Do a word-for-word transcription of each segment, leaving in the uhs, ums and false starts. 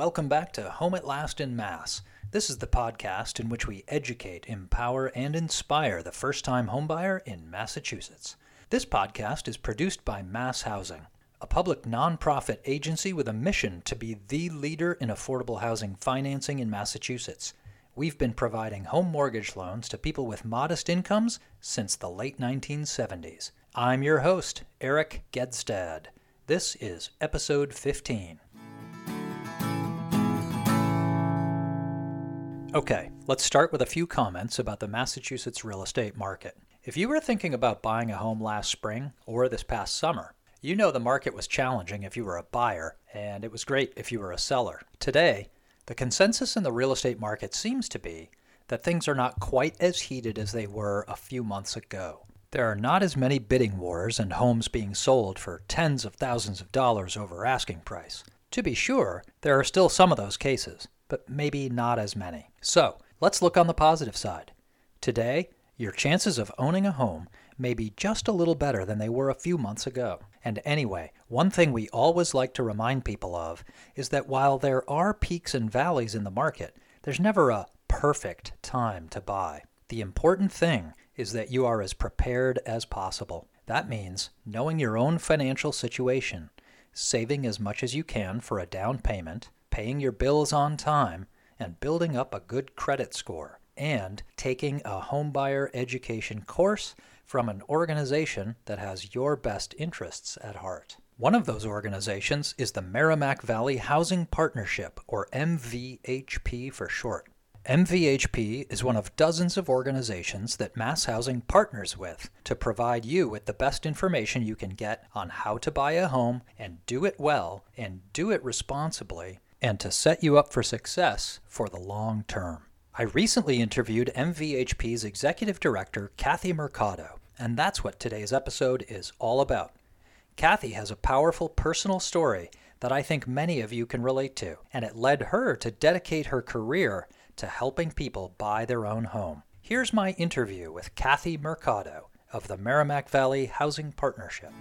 welcome back to Home at Last in Mass. This is the podcast in which we educate, empower, and inspire the first-time homebuyer in Massachusetts. This podcast is produced by Mass Housing, a public nonprofit agency with a mission to be the leader in affordable housing financing in Massachusetts. We've been providing home mortgage loans to people with modest incomes since the late nineteen seventies. I'm your host, Eric Gedstad. This is episode fifteen. Okay, let's start with a few comments about the Massachusetts real estate market. If you were thinking about buying a home last spring or this past summer, you know the market was challenging if you were a buyer, and it was great if you were a seller. Today, the consensus in the real estate market seems to be that things are not quite as heated as they were a few months ago. There are not as many bidding wars and homes being sold for tens of thousands of dollars over asking price. To be sure, there are still some of those cases, but maybe not as many. So, let's look on the positive side. Today, your chances of owning a home may be just a little better than they were a few months ago. And anyway, one thing we always like to remind people of is that while there are peaks and valleys in the market, there's never a perfect time to buy. The important thing is that you are as prepared as possible. That means knowing your own financial situation, saving as much as you can for a down payment, paying your bills on time, and building up a good credit score, and taking a homebuyer education course from an organization that has your best interests at heart. One of those organizations is the Merrimack Valley Housing Partnership, or M V H P for short. M V H P is one of dozens of organizations that Mass Housing partners with to provide you with the best information you can get on how to buy a home and do it well and do it responsibly and to set you up for success for the long term. I recently interviewed M V H P's Executive Director, Kathy Mercado, and that's what today's episode is all about. Kathy has a powerful personal story that I think many of you can relate to, and it led her to dedicate her career to helping people buy their own home. Here's my interview with Kathy Mercado of the Merrimack Valley Housing Partnership.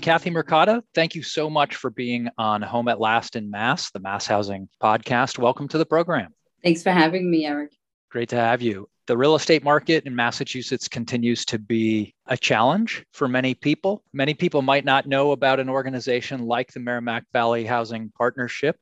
Kathy Mercado, thank you so much for being on Home at Last in Mass, the Mass Housing Podcast. Welcome to the program. Thanks for having me, Eric. Great to have you. The real estate market in Massachusetts continues to be a challenge for many people. Many people might not know about an organization like the Merrimack Valley Housing Partnership.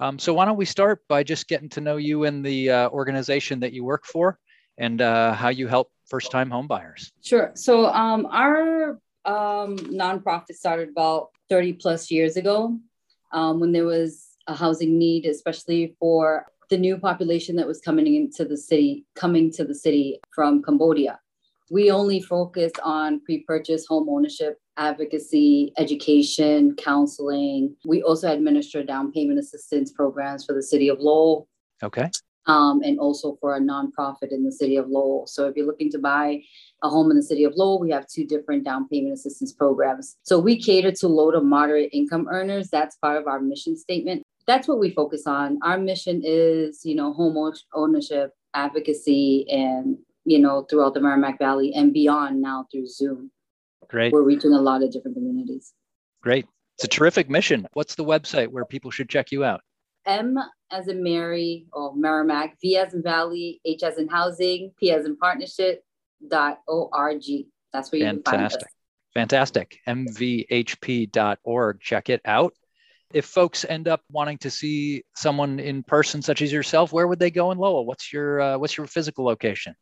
Um, so why don't we start by just getting to know you and the uh, organization that you work for and uh, how you help first-time homebuyers. Sure. So um, our um, nonprofit started about thirty plus years ago um, when there was a housing need, especially for the new population that was coming into the city, coming to the city from Cambodia. We only focus on pre-purchase home ownership, advocacy, education, counseling. We also administer down payment assistance programs for the city of Lowell. Okay. Um, and also for a nonprofit in the city of Lowell. So if you're looking to buy a home in the city of Lowell, we have two different down payment assistance programs. So we cater to low to moderate income earners. That's part of our mission statement. That's what we focus on. Our mission is, you know, home ownership, advocacy, and, you know, throughout the Merrimack Valley and beyond now through Zoom. Great. We're reaching a lot of different communities. Great. It's a terrific mission. What's the website where people should check you out? M as in Mary, or Merrimack, V as in Valley, H as in Housing, P as in Partnership, dot O R G. That's where you Fantastic. Can find us. Fantastic. M V H P dot org. Check it out. If folks end up wanting to see someone in person, such as yourself, where would they go in Lowell? What's your uh, what's your physical location?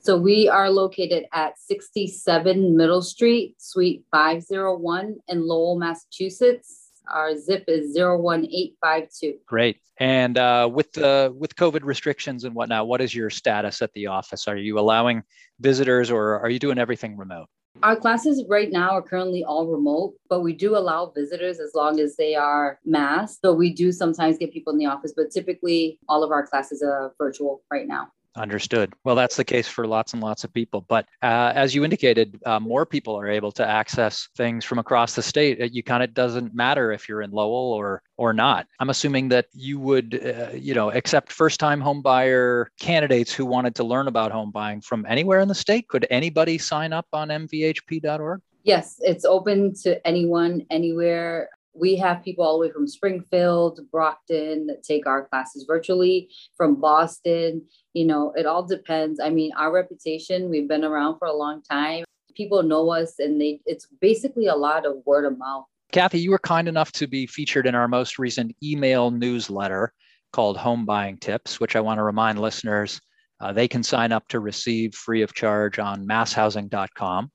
So we are located at sixty-seven Middle Street, Suite five oh one in Lowell, Massachusetts. Our zip is zero one eight five two. Great. And uh, with the with COVID restrictions and whatnot, what is your status at the office? Are you allowing visitors, or are you doing everything remote? Our classes right now are currently all remote, but we do allow visitors as long as they are masked. So we do sometimes get people in the office, but typically all of our classes are virtual right now. Understood. Well, that's the case for lots and lots of people. But uh, as you indicated, uh, more people are able to access things from across the state. It you kind of doesn't matter if you're in Lowell or or not. I'm assuming that you would, uh, you know, accept first-time home buyer candidates who wanted to learn about home buying from anywhere in the state. Could anybody sign up on M V H P dot org? Yes, it's open to anyone, anywhere. We have people all the way from Springfield, Brockton that take our classes virtually, from Boston. You know, it all depends. I mean, our reputation, we've been around for a long time. People know us, and they it's basically a lot of word of mouth. Kathy, you were kind enough to be featured in our most recent email newsletter called Home Buying Tips, which I want to remind listeners uh, they can sign up to receive free of charge on mass housing dot com.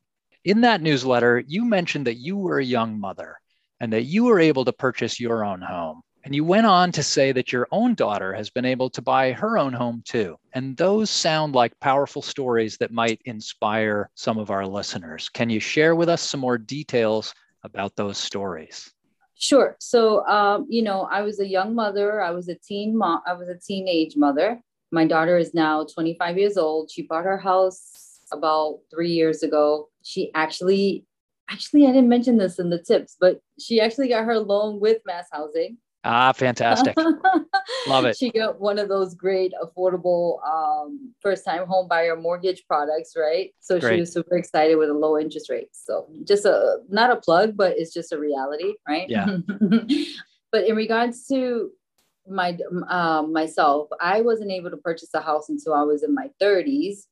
In that newsletter, you mentioned that you were a young mother and that you were able to purchase your own home. And you went on to say that your own daughter has been able to buy her own home too. And those sound like powerful stories that might inspire some of our listeners. Can you share with us some more details about those stories? Sure. So, um, you know, I was a young mother. I was a teen mom. I was a teenage mother. My daughter is now twenty-five years old. She bought her house about three years ago. She actually, actually, I didn't mention this in the tips, but she actually got her loan with Mass Housing. Ah, fantastic. Love it. She got one of those great affordable um, first-time home buyer mortgage products, right? So great. She was super excited with a low interest rate. So just a, not a plug, but it's just a reality, right? Yeah. But in regards to my uh, myself, I wasn't able to purchase a house until I was in my thirties.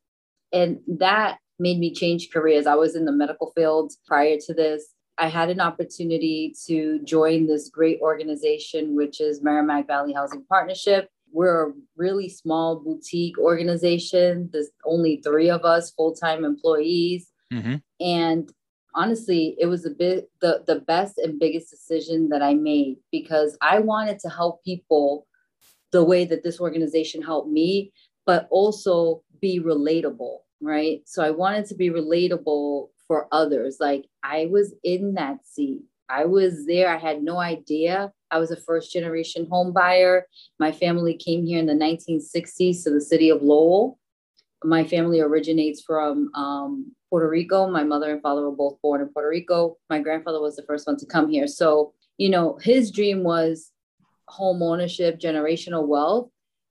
And that made me change careers. I was in the medical field prior to this. I had an opportunity to join this great organization, which is Merrimack Valley Housing Partnership. We're a really small boutique organization. There's only three of us full-time employees. Mm-hmm. And honestly, it was a bit the, the best and biggest decision that I made because I wanted to help people the way that this organization helped me, but also be relatable, right? So I wanted to be relatable for others. Like I was in that seat. I was there. I had no idea. I was a first generation home buyer. My family came here in the nineteen sixties to the city of Lowell. My family originates from um, Puerto Rico. My mother and father were both born in Puerto Rico. My grandfather was the first one to come here. So, you know, his dream was home ownership, generational wealth,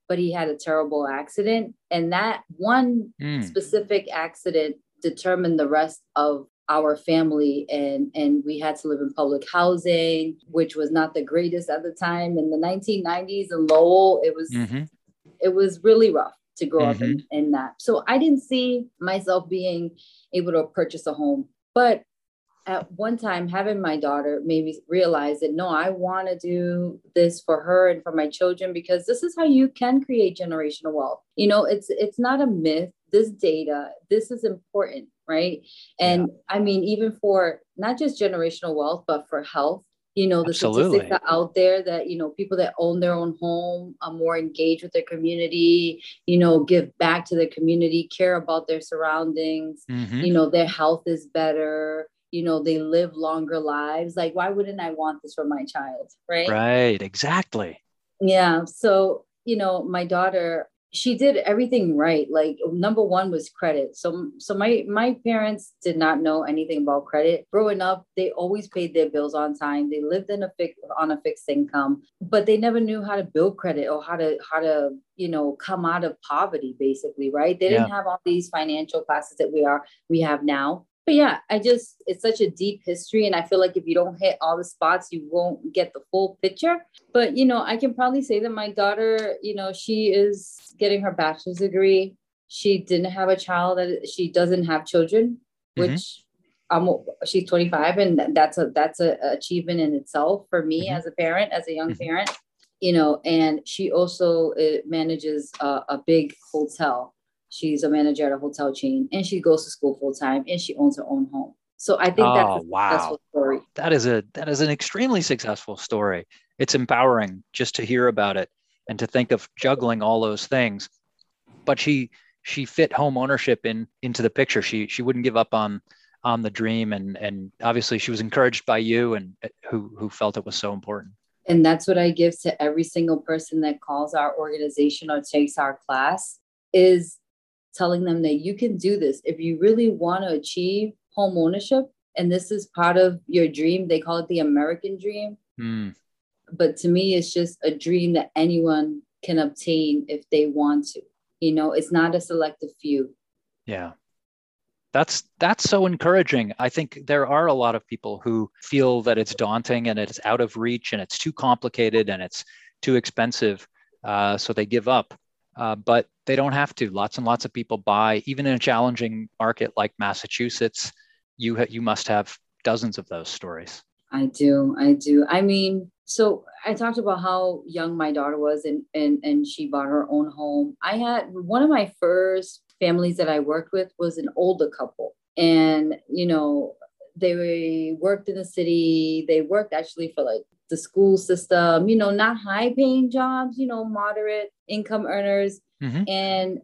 but he had a terrible accident. And that one mm. specific accident determined the rest of our family. And, and we had to live in public housing, which was not the greatest at the time. In the nineteen nineties in Lowell, it was mm-hmm. it was really rough to grow mm-hmm. up in, in that. So I didn't see myself being able to purchase a home. But at one time, having my daughter made me realize that, no, I want to do this for her and for my children, because this is how you can create generational wealth. You know, it's it's not a myth. This data, this is important, right? And yeah. I mean, even for not just generational wealth, but for health, you know, the Absolutely. Statistics are out there that, you know, people that own their own home are more engaged with their community, you know, give back to their community, care about their surroundings, mm-hmm. you know, their health is better, you know, they live longer lives. Like, why wouldn't I want this for my child, right? Right, exactly. Yeah, so, you know, my daughter, she did everything right. Like number one was credit. So, so my, my parents did not know anything about credit. Growing up, they always paid their bills on time. They lived in a fix, on a fixed income, but they never knew how to build credit or how to, how to, you know, come out of poverty basically. Right. They yeah. didn't have all these financial classes that we are, we have now. But yeah, I just, it's such a deep history. And I feel like if you don't hit all the spots, you won't get the full picture. But, you know, I can probably say that my daughter, you know, she is getting her bachelor's degree. She didn't have a child. She doesn't have children, which mm-hmm. um, she's twenty-five. And that's a, that's a achievement in itself for me mm-hmm. as a parent, as a young mm-hmm. parent, you know, and she also manages a, a big hotel. She's a manager at a hotel chain, and she goes to school full time, and she owns her own home. So I think oh, that's a wow. successful story. That is a that is an extremely successful story. It's empowering just to hear about it and to think of juggling all those things. But she she fit home ownership in into the picture. She she wouldn't give up on on the dream, and and obviously she was encouraged by you and who who felt it was so important. And that's what I give to every single person that calls our organization or takes our class is telling them that you can do this. If you really want to achieve home ownership, and this is part of your dream, they call it the American dream. Mm. But to me, it's just a dream that anyone can obtain if they want to, you know, it's not a selective few. Yeah. That's that's so encouraging. I think there are a lot of people who feel that it's daunting and it's out of reach and it's too complicated and it's too expensive, uh, so they give up. Uh, but they don't have to. Lots and lots of people buy. Even in a challenging market like Massachusetts, you ha- you must have dozens of those stories. I do. I do. I mean, so I talked about how young my daughter was and and and she bought her own home. I had one of my first families that I worked with was an older couple, and, you know, they worked in the city. They worked actually for like the school system, you know, not high paying jobs, you know, moderate income earners. Mm-hmm. And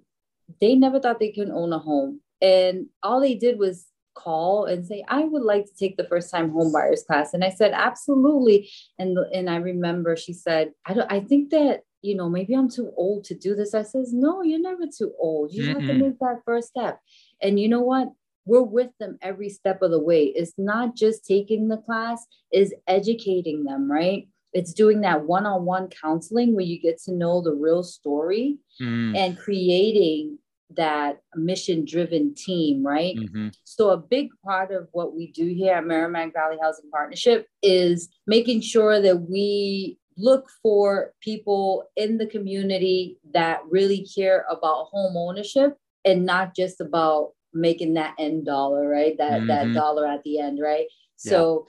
they never thought they could own a home. And all they did was call and say, I would like to take the first time home buyers class. And I said, absolutely. And, and I remember she said, I don't, I think that, you know, maybe I'm too old to do this. I says, no, you're never too old. You mm-hmm. have to make that first step. And you know what? We're with them every step of the way. It's not just taking the class, it's educating them, right? It's doing that one-on-one counseling where you get to know the real story mm. and creating that mission-driven team, right? Mm-hmm. So a big part of what we do here at Merrimack Valley Housing Partnership is making sure that we look for people in the community that really care about home ownership and not just about making that end dollar, right? That mm-hmm. that dollar at the end, right? Yeah. So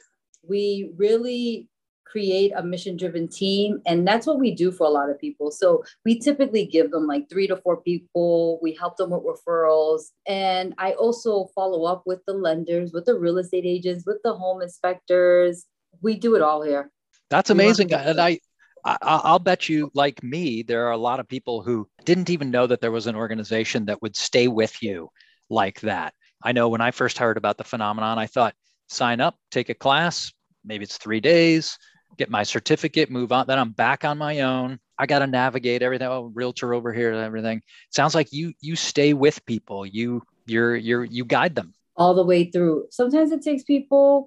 we really create a mission-driven team, and that's what we do for a lot of people. So we typically give them like three to four people. We help them with referrals. And I also follow up with the lenders, with the real estate agents, with the home inspectors. We do it all here. That's amazing. And I, I, I'll bet you, like me, there are a lot of people who didn't even know that there was an organization that would stay with you like that. I know when I first heard about the phenomenon, I thought, sign up, take a class, maybe it's three days, get my certificate, move on. Then I'm back on my own. I got to navigate everything. Oh, realtor over here and everything. It sounds like you you stay with people. You you're you're you guide them all the way through. Sometimes it takes people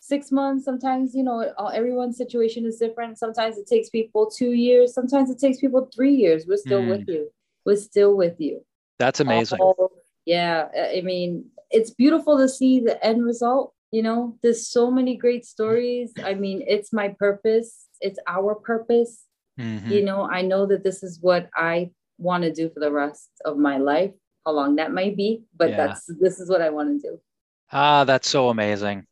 six months. Sometimes, you know, everyone's situation is different. Sometimes it takes people two years. Sometimes it takes people three years. We're still mm. with you. We're still with you. That's amazing. All, yeah. I mean, it's beautiful to see the end result. You know, there's so many great stories. I mean, it's my purpose. It's our purpose. Mm-hmm. You know, I know that this is what I want to do for the rest of my life, how long that might be, but yeah. that's, this is what I want to do. Ah, that's so amazing.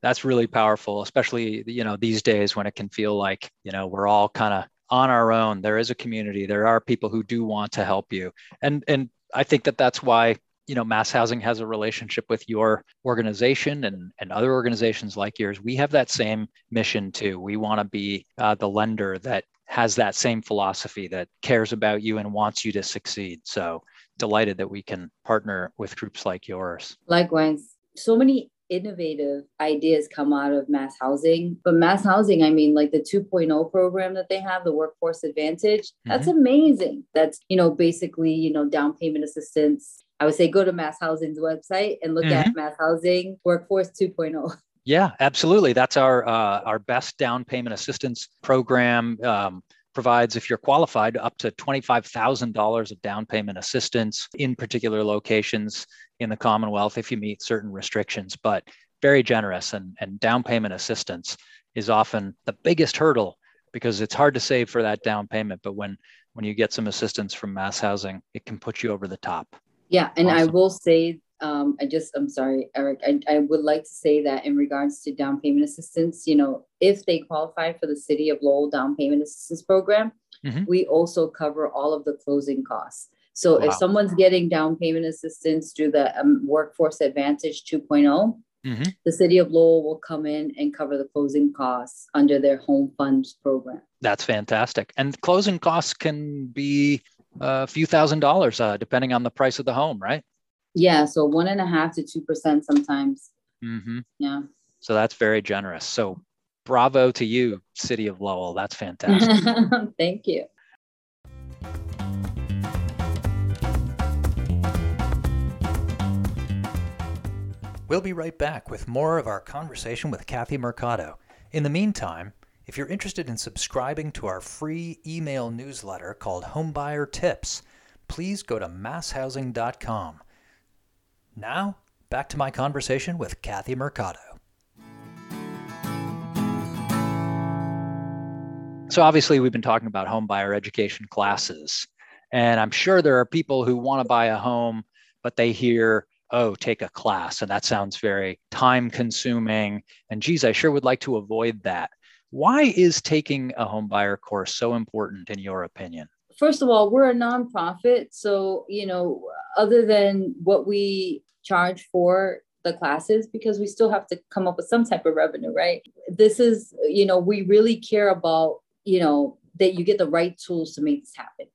That's really powerful, especially, you know, these days when it can feel like, you know, we're all kind of on our own. There is a community. There are people who do want to help you. And, and I think that that's why, you know, Mass Housing has a relationship with your organization and, and other organizations like yours. We have that same mission too. We want to be uh, the lender that has that same philosophy, that cares about you and wants you to succeed. So delighted that we can partner with groups like yours. Likewise, so many innovative ideas come out of Mass Housing. But Mass Housing, I mean, like the two point oh program that they have, the Workforce Advantage, mm-hmm. that's amazing. That's, you know, basically, you know, down payment assistance. I would say go to Mass Housing's website and look mm-hmm. at Mass Housing Workforce two point oh. Yeah, absolutely. That's our uh, our best down payment assistance program. Um, provides, if you're qualified, up to twenty-five thousand dollars of down payment assistance in particular locations in the Commonwealth if you meet certain restrictions, but very generous. And, and down payment assistance is often the biggest hurdle because it's hard to save for that down payment. But when, when you get some assistance from Mass Housing, it can put you over the top. Yeah. And awesome. I will say, um, I just, I'm sorry, Eric, I, I would like to say that in regards to down payment assistance, you know, if they qualify for the City of Lowell down payment assistance program, mm-hmm. we also cover all of the closing costs. So wow. if someone's getting down payment assistance through the um, Workforce Advantage two point oh, mm-hmm. the City of Lowell will come in and cover the closing costs under their home funds program. That's fantastic. And closing costs can be a few thousand dollars, uh, depending on the price of the home, right? Yeah. So one and a half to two percent sometimes. Mm-hmm. Yeah. So that's very generous. So bravo to you, City of Lowell. That's fantastic. Thank you. We'll be right back with more of our conversation with Kathy Mercado. In the meantime, if you're interested in subscribing to our free email newsletter called Homebuyer Tips, please go to mass housing dot com. Now, back to my conversation with Kathy Mercado. So obviously we've been talking about home buyer education classes, and I'm sure there are people who want to buy a home, but they hear, oh, take a class, and that sounds very time consuming. And geez, I sure would like to avoid that. Why is taking a home buyer course so important in your opinion? First of all, we're a nonprofit. So, you know, other than what we charge for the classes, because we still have to come up with some type of revenue, right? This is, you know, we really care about, you know, that you get the right tools to make this happen.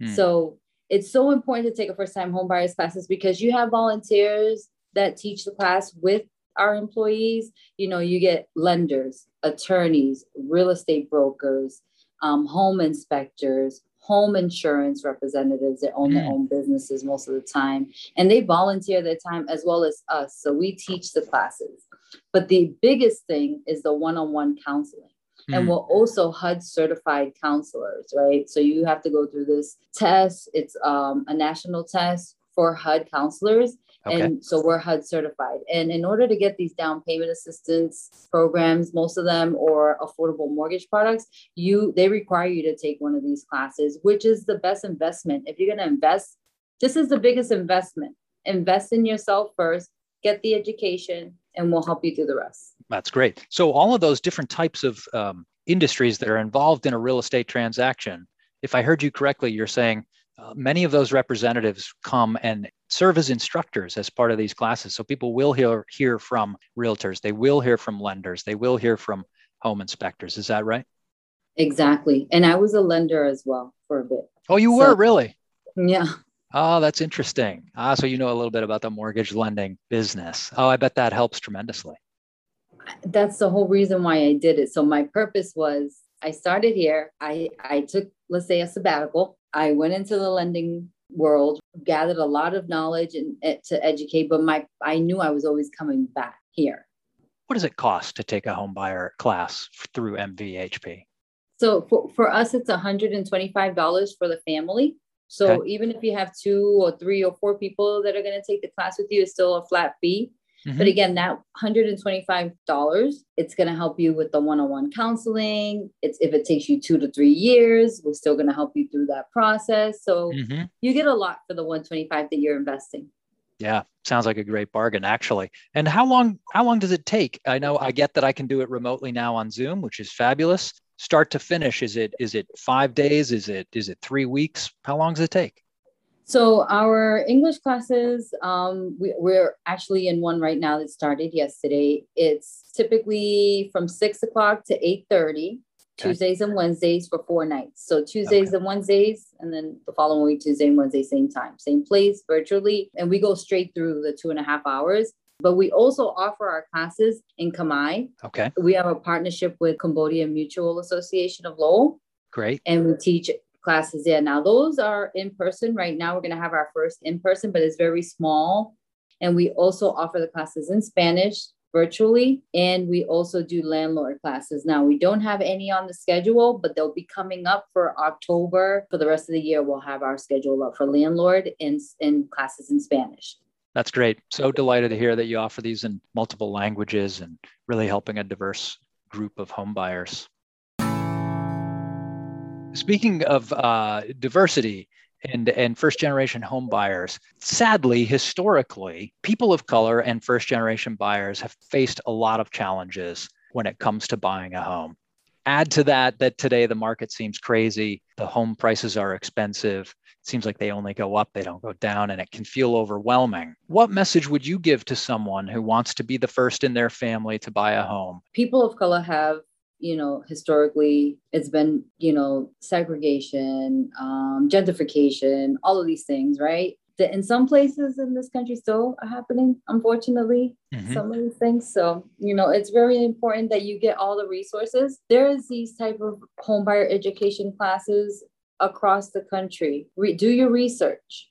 Hmm. So it's so important to take a first-time home buyers classes because you have volunteers that teach the class with our employees. You know, you get lenders, attorneys, real estate brokers, um, home inspectors, home insurance representatives that own hmm. their own businesses most of the time. And they volunteer their time as well as us. So we teach the classes. But the biggest thing is the one-on-one counseling. And we're also H U D certified counselors, right? So you have to go through this test. It's um, a national test for H U D counselors. Okay. And so we're H U D certified. And in order to get these down payment assistance programs, most of them, or affordable mortgage products, you they require you to take one of these classes, which is the best investment. If you're going to invest, this is the biggest investment. Invest in yourself first, get the education, and we'll help you do the rest. That's great. So all of those different types of um, industries that are involved in a real estate transaction, if I heard you correctly, you're saying uh, many of those representatives come and serve as instructors as part of these classes. So people will hear, hear from realtors. They will hear from lenders. They will hear from home inspectors. Is that right? Exactly. And I was a lender as well for a bit. Oh, you so, were really? Yeah. Oh, that's interesting. Ah, so you know a little bit about the mortgage lending business. Oh, I bet that helps tremendously. That's the whole reason why I did it. So my purpose was I started here. I, I took, let's say, a sabbatical. I went into the lending world, gathered a lot of knowledge and to educate, but my I knew I was always coming back here. What does it cost to take a home buyer class through M V H P? So for, for us, it's one hundred twenty-five dollars for the family. So okay. even if you have two or three or four people that are going to take the class with you, it's still a flat fee. Mm-hmm. But again, that one hundred twenty-five dollars, it's going to help you with the one-on-one counseling. It's if it takes you two to three years, we're still going to help you through that process. So mm-hmm. you get a lot for the one hundred twenty-five dollars that you're investing. Yeah, sounds like a great bargain, actually. And how long? How long does it take? I know I get that I can do it remotely now on Zoom, which is fabulous. Start to finish, is it is it five days? Is it is it three weeks? How long does it take? So our English classes, um, we, we're actually in one right now that started yesterday. It's typically from six o'clock to eight thirty, Tuesdays and Wednesdays for four nights. So Tuesdays okay. and Wednesdays, and then the following week, Tuesday and Wednesday, same time, same place, virtually. And we go straight through the two and a half hours. But we also offer our classes in Khmer. Okay. We have a partnership with Cambodian Mutual Association of Lowell. Great. And we teach classes there. Now, those are in person. Right now, we're going to have our first in person, but it's very small. And we also offer the classes in Spanish virtually. And we also do landlord classes. Now, we don't have any on the schedule, but they'll be coming up for October. For the rest of the year, we'll have our schedule up for landlord and, and classes in Spanish. That's great. So delighted to hear that you offer these in multiple languages and really helping a diverse group of home buyers. Speaking of uh, diversity and, and first-generation home buyers, sadly, historically, people of color and first-generation buyers have faced a lot of challenges when it comes to buying a home. Add to that that today the market seems crazy, the home prices are expensive, it seems like they only go up, they don't go down, and it can feel overwhelming. What message would you give to someone who wants to be the first in their family to buy a home? People of color have you know, historically, it's been, you know, segregation, um, gentrification, all of these things, right? That in some places in this country still are happening, unfortunately, mm-hmm. some of these things. So, you know, it's very important that you get all the resources. There is these type of homebuyer education classes across the country. Re- do your research.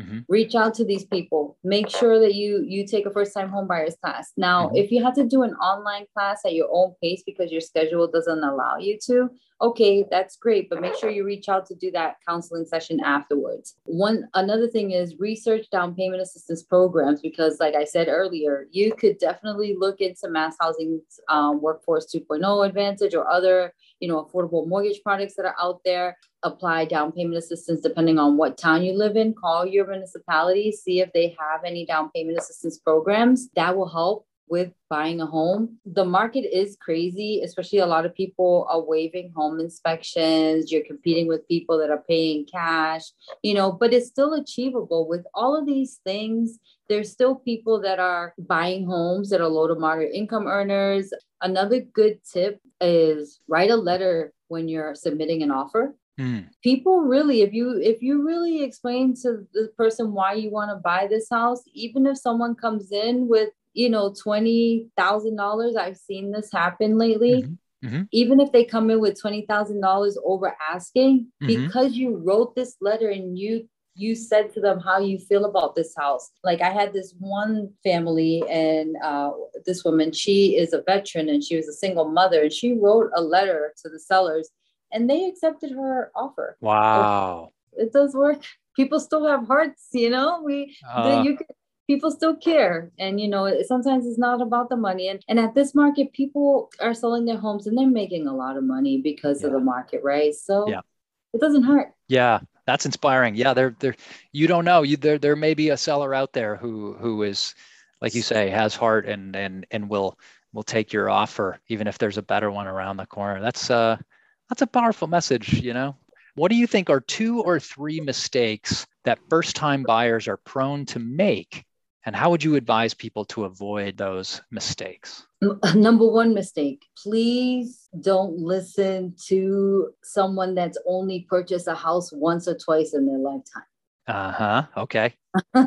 Mm-hmm. Reach out to these people. Make sure that you you take a first-time homebuyers class. Now, mm-hmm. if you had to do an online class at your own pace because your schedule doesn't allow you to, okay, that's great. But make sure you reach out to do that counseling session afterwards. One another thing is research down payment assistance programs, because like I said earlier, you could definitely look into Mass Housing's um, Workforce two point oh Advantage or other, you know, affordable mortgage products that are out there. Apply down payment assistance depending on what town you live in. Call your municipality, see if they have any down payment assistance programs that will help with buying a home. The market is crazy, especially a lot of people are waiving home inspections. You're competing with people that are paying cash, you know, but it's still achievable. With all of these things, there's still people that are buying homes that are low to moderate income earners. Another good tip is write a letter when you're submitting an offer. Mm. People really, if you if you really explain to the person why you want to buy this house, even if someone comes in with, you know, twenty thousand dollars, I've seen this happen lately. Mm-hmm. Mm-hmm. Even if they come in with twenty thousand dollars over asking, mm-hmm. because you wrote this letter and you you said to them how you feel about this house. Like I had this one family and uh, this woman, she is a veteran and she was a single mother, and she wrote a letter to the sellers and they accepted her offer. Wow. So it does work. People still have hearts, you know, we, uh. the, you can, people still care. And, you know, it, sometimes it's not about the money. And, and at this market, people are selling their homes and they're making a lot of money because yeah. of the market, right? So yeah. it doesn't hurt. Yeah. That's inspiring. Yeah. There, there, you don't know you, there, there may be a seller out there who, who is, like you say, has heart and, and, and will, will take your offer, even if there's a better one around the corner. That's uh that's a powerful message, you know. What do you think are two or three mistakes that first-time buyers are prone to make? And how would you advise people to avoid those mistakes? Number one mistake, please don't listen to someone that's only purchased a house once or twice in their lifetime. Uh-huh. Okay.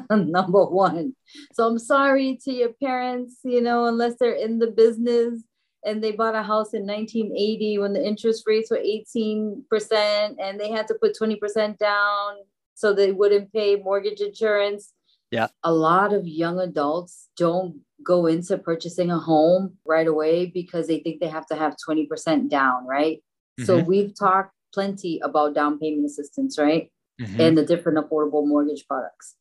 Number one. So I'm sorry to your parents, you know, unless they're in the business. And they bought a house in nineteen eighty when the interest rates were eighteen percent and they had to put twenty percent down so they wouldn't pay mortgage insurance. Yeah. A lot of young adults don't go into purchasing a home right away because they think they have to have twenty percent down, right? Mm-hmm. So we've talked plenty about down payment assistance, right? Mm-hmm. And the different affordable mortgage products.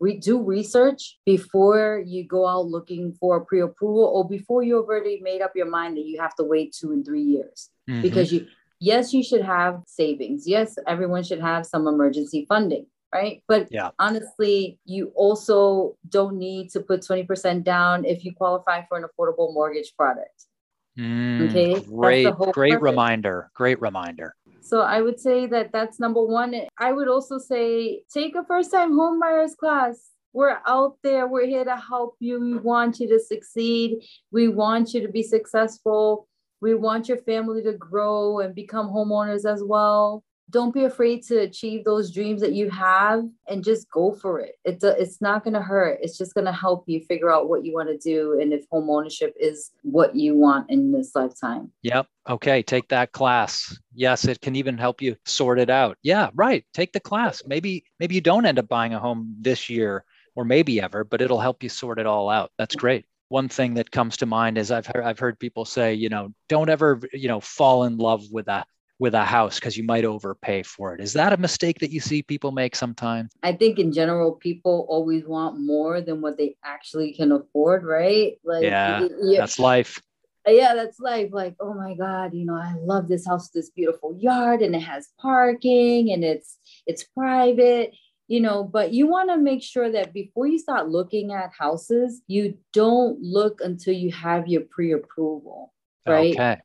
We do research before you go out looking for pre-approval or before you already made up your mind that you have to wait two and three years mm-hmm. because you, yes, you should have savings. Yes. Everyone should have some emergency funding. Right. But yeah. honestly, you also don't need to put twenty percent down if you qualify for an affordable mortgage product. Mm, okay. Great, great purpose. reminder. Great reminder. So I would say that that's number one. I would also say, take a first-time homebuyers class. We're out there. We're here to help you. We want you to succeed. We want you to be successful. We want your family to grow and become homeowners as well. Don't be afraid to achieve those dreams that you have and just go for it. It's a, it's not going to hurt. It's just going to help you figure out what you want to do and if homeownership is what you want in this lifetime. Yep. Okay. Take that class. Yes. It can even help you sort it out. Yeah. Right. Take the class. Maybe, maybe you don't end up buying a home this year or maybe ever, but it'll help you sort it all out. That's great. One thing that comes to mind is I've heard, I've heard people say, you know, don't ever, you know, fall in love with a with a house because you might overpay for it. Is that a mistake that you see people make sometimes? I think in general, people always want more than what they actually can afford, right? Like, yeah, yeah, that's life. Yeah, that's life. Like, oh my God, you know, I love this house, this beautiful yard, and it has parking and it's it's private, you know, but you want to make sure that before you start looking at houses, you don't look until you have your pre-approval, right? Okay.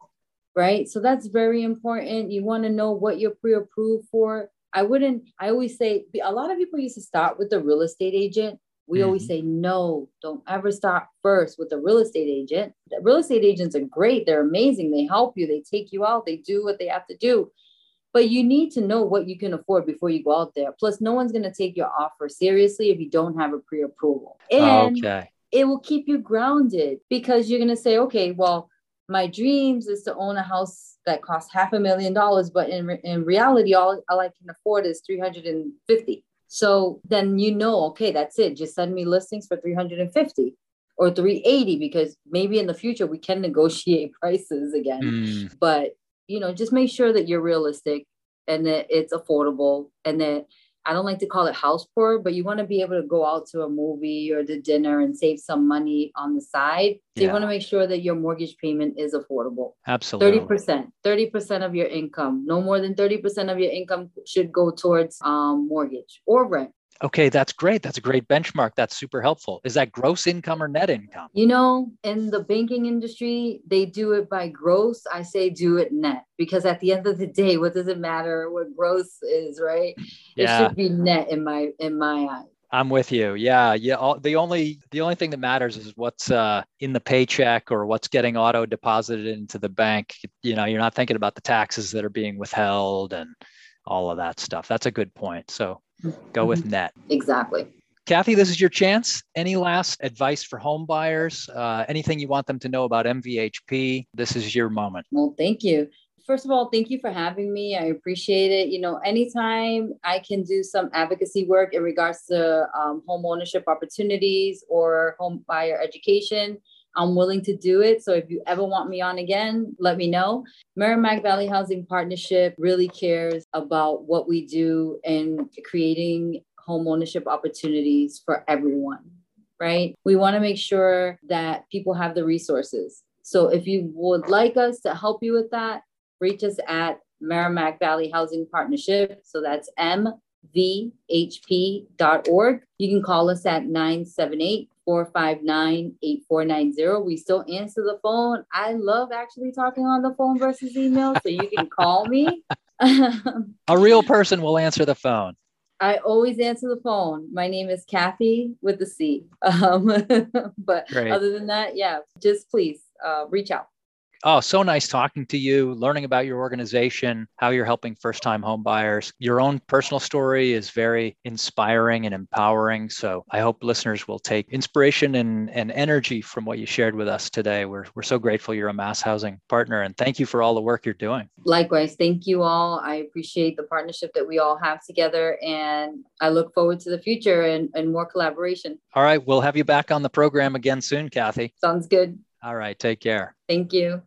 Right. So that's very important. You want to know what you're pre-approved for. I wouldn't, I always say, a lot of people used to start with the real estate agent. We mm-hmm. always say, no, don't ever start first with the real estate agent. The real estate agents are great. They're amazing. They help you. They take you out. They do what they have to do. But you need to know what you can afford before you go out there. Plus, no one's going to take your offer seriously if you don't have a pre-approval. And okay. it will keep you grounded because you're going to say, okay, well, my dreams is to own a house that costs half a million dollars, but in in reality, all, all I can afford is three hundred fifty. So then, you know, okay, that's it. Just send me listings for three hundred fifty or three eighty, because maybe in the future we can negotiate prices again. Mm. But, you know, just make sure that you're realistic and that it's affordable. And that, I don't like to call it house poor, but you want to be able to go out to a movie or to dinner and save some money on the side. So yeah. you want to make sure that your mortgage payment is affordable. Absolutely. thirty percent, thirty percent of your income, no more than thirty percent of your income should go towards um, mortgage or rent. Okay. That's great. That's a great benchmark. That's super helpful. Is that gross income or net income? You know, in the banking industry, they do it by gross. I say do it net, because at the end of the day, what does it matter what gross is, right? Yeah. It should be net in my, in my eyes. I'm with you. Yeah. Yeah. All, the only, the only thing that matters is what's uh, in the paycheck or what's getting auto deposited into the bank. You know, you're not thinking about the taxes that are being withheld and all of that stuff. That's a good point. So go with net. Exactly. Kathy, this is your chance. Any last advice for home buyers? Uh, anything you want them to know about M V H P? This is your moment. Well, thank you. First of all, thank you for having me. I appreciate it. You know, anytime I can do some advocacy work in regards to um, home ownership opportunities or home buyer education, I'm willing to do it. So if you ever want me on again, let me know. Merrimack Valley Housing Partnership really cares about what we do and creating home ownership opportunities for everyone, right? We want to make sure that people have the resources. So if you would like us to help you with that, reach us at Merrimack Valley Housing Partnership. So that's M V H P dot org. You can call us at nine seven eight, four five nine, eight four nine zero. We still answer the phone. I love actually talking on the phone versus email, so you can call me. A real person will answer the phone. I always answer the phone. My name is Kathy with a C. Um, but Great. Other than that, yeah, just please uh, reach out. Oh, so nice talking to you, learning about your organization, how you're helping first-time home buyers. Your own personal story is very inspiring and empowering. So I hope listeners will take inspiration and, and energy from what you shared with us today. We're, we're so grateful you're a Mass Housing partner, and thank you for all the work you're doing. Likewise. Thank you all. I appreciate the partnership that we all have together, and I look forward to the future and, and more collaboration. All right. We'll have you back on the program again soon, Kathy. Sounds good. All right. Take care. Thank you.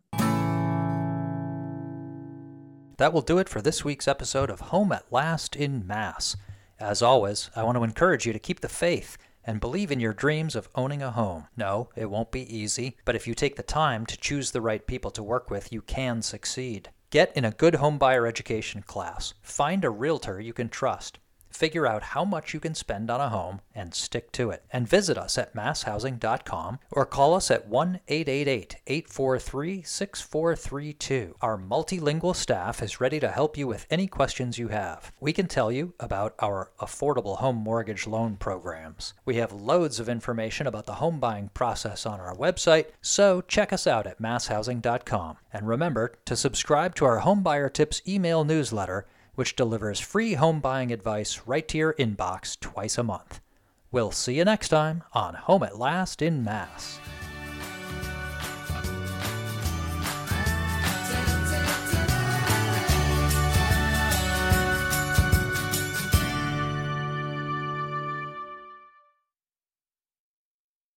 That will do it for this week's episode of Home at Last in Mass. As always, I want to encourage you to keep the faith and believe in your dreams of owning a home. No, it won't be easy, but if you take the time to choose the right people to work with, you can succeed. Get in a good homebuyer education class. Find a realtor you can trust. Figure out how much you can spend on a home and stick to it. And visit us at mass housing dot com or call us at one eight eight eight, eight four three, six four three two. Our multilingual staff is ready to help you with any questions you have. We can tell you about our affordable home mortgage loan programs. We have loads of information about the home buying process on our website, so check us out at mass housing dot com. And remember to subscribe to our Homebuyer Tips email newsletter, which delivers free home buying advice right to your inbox twice a month. We'll see you next time on Home at Last in Mass.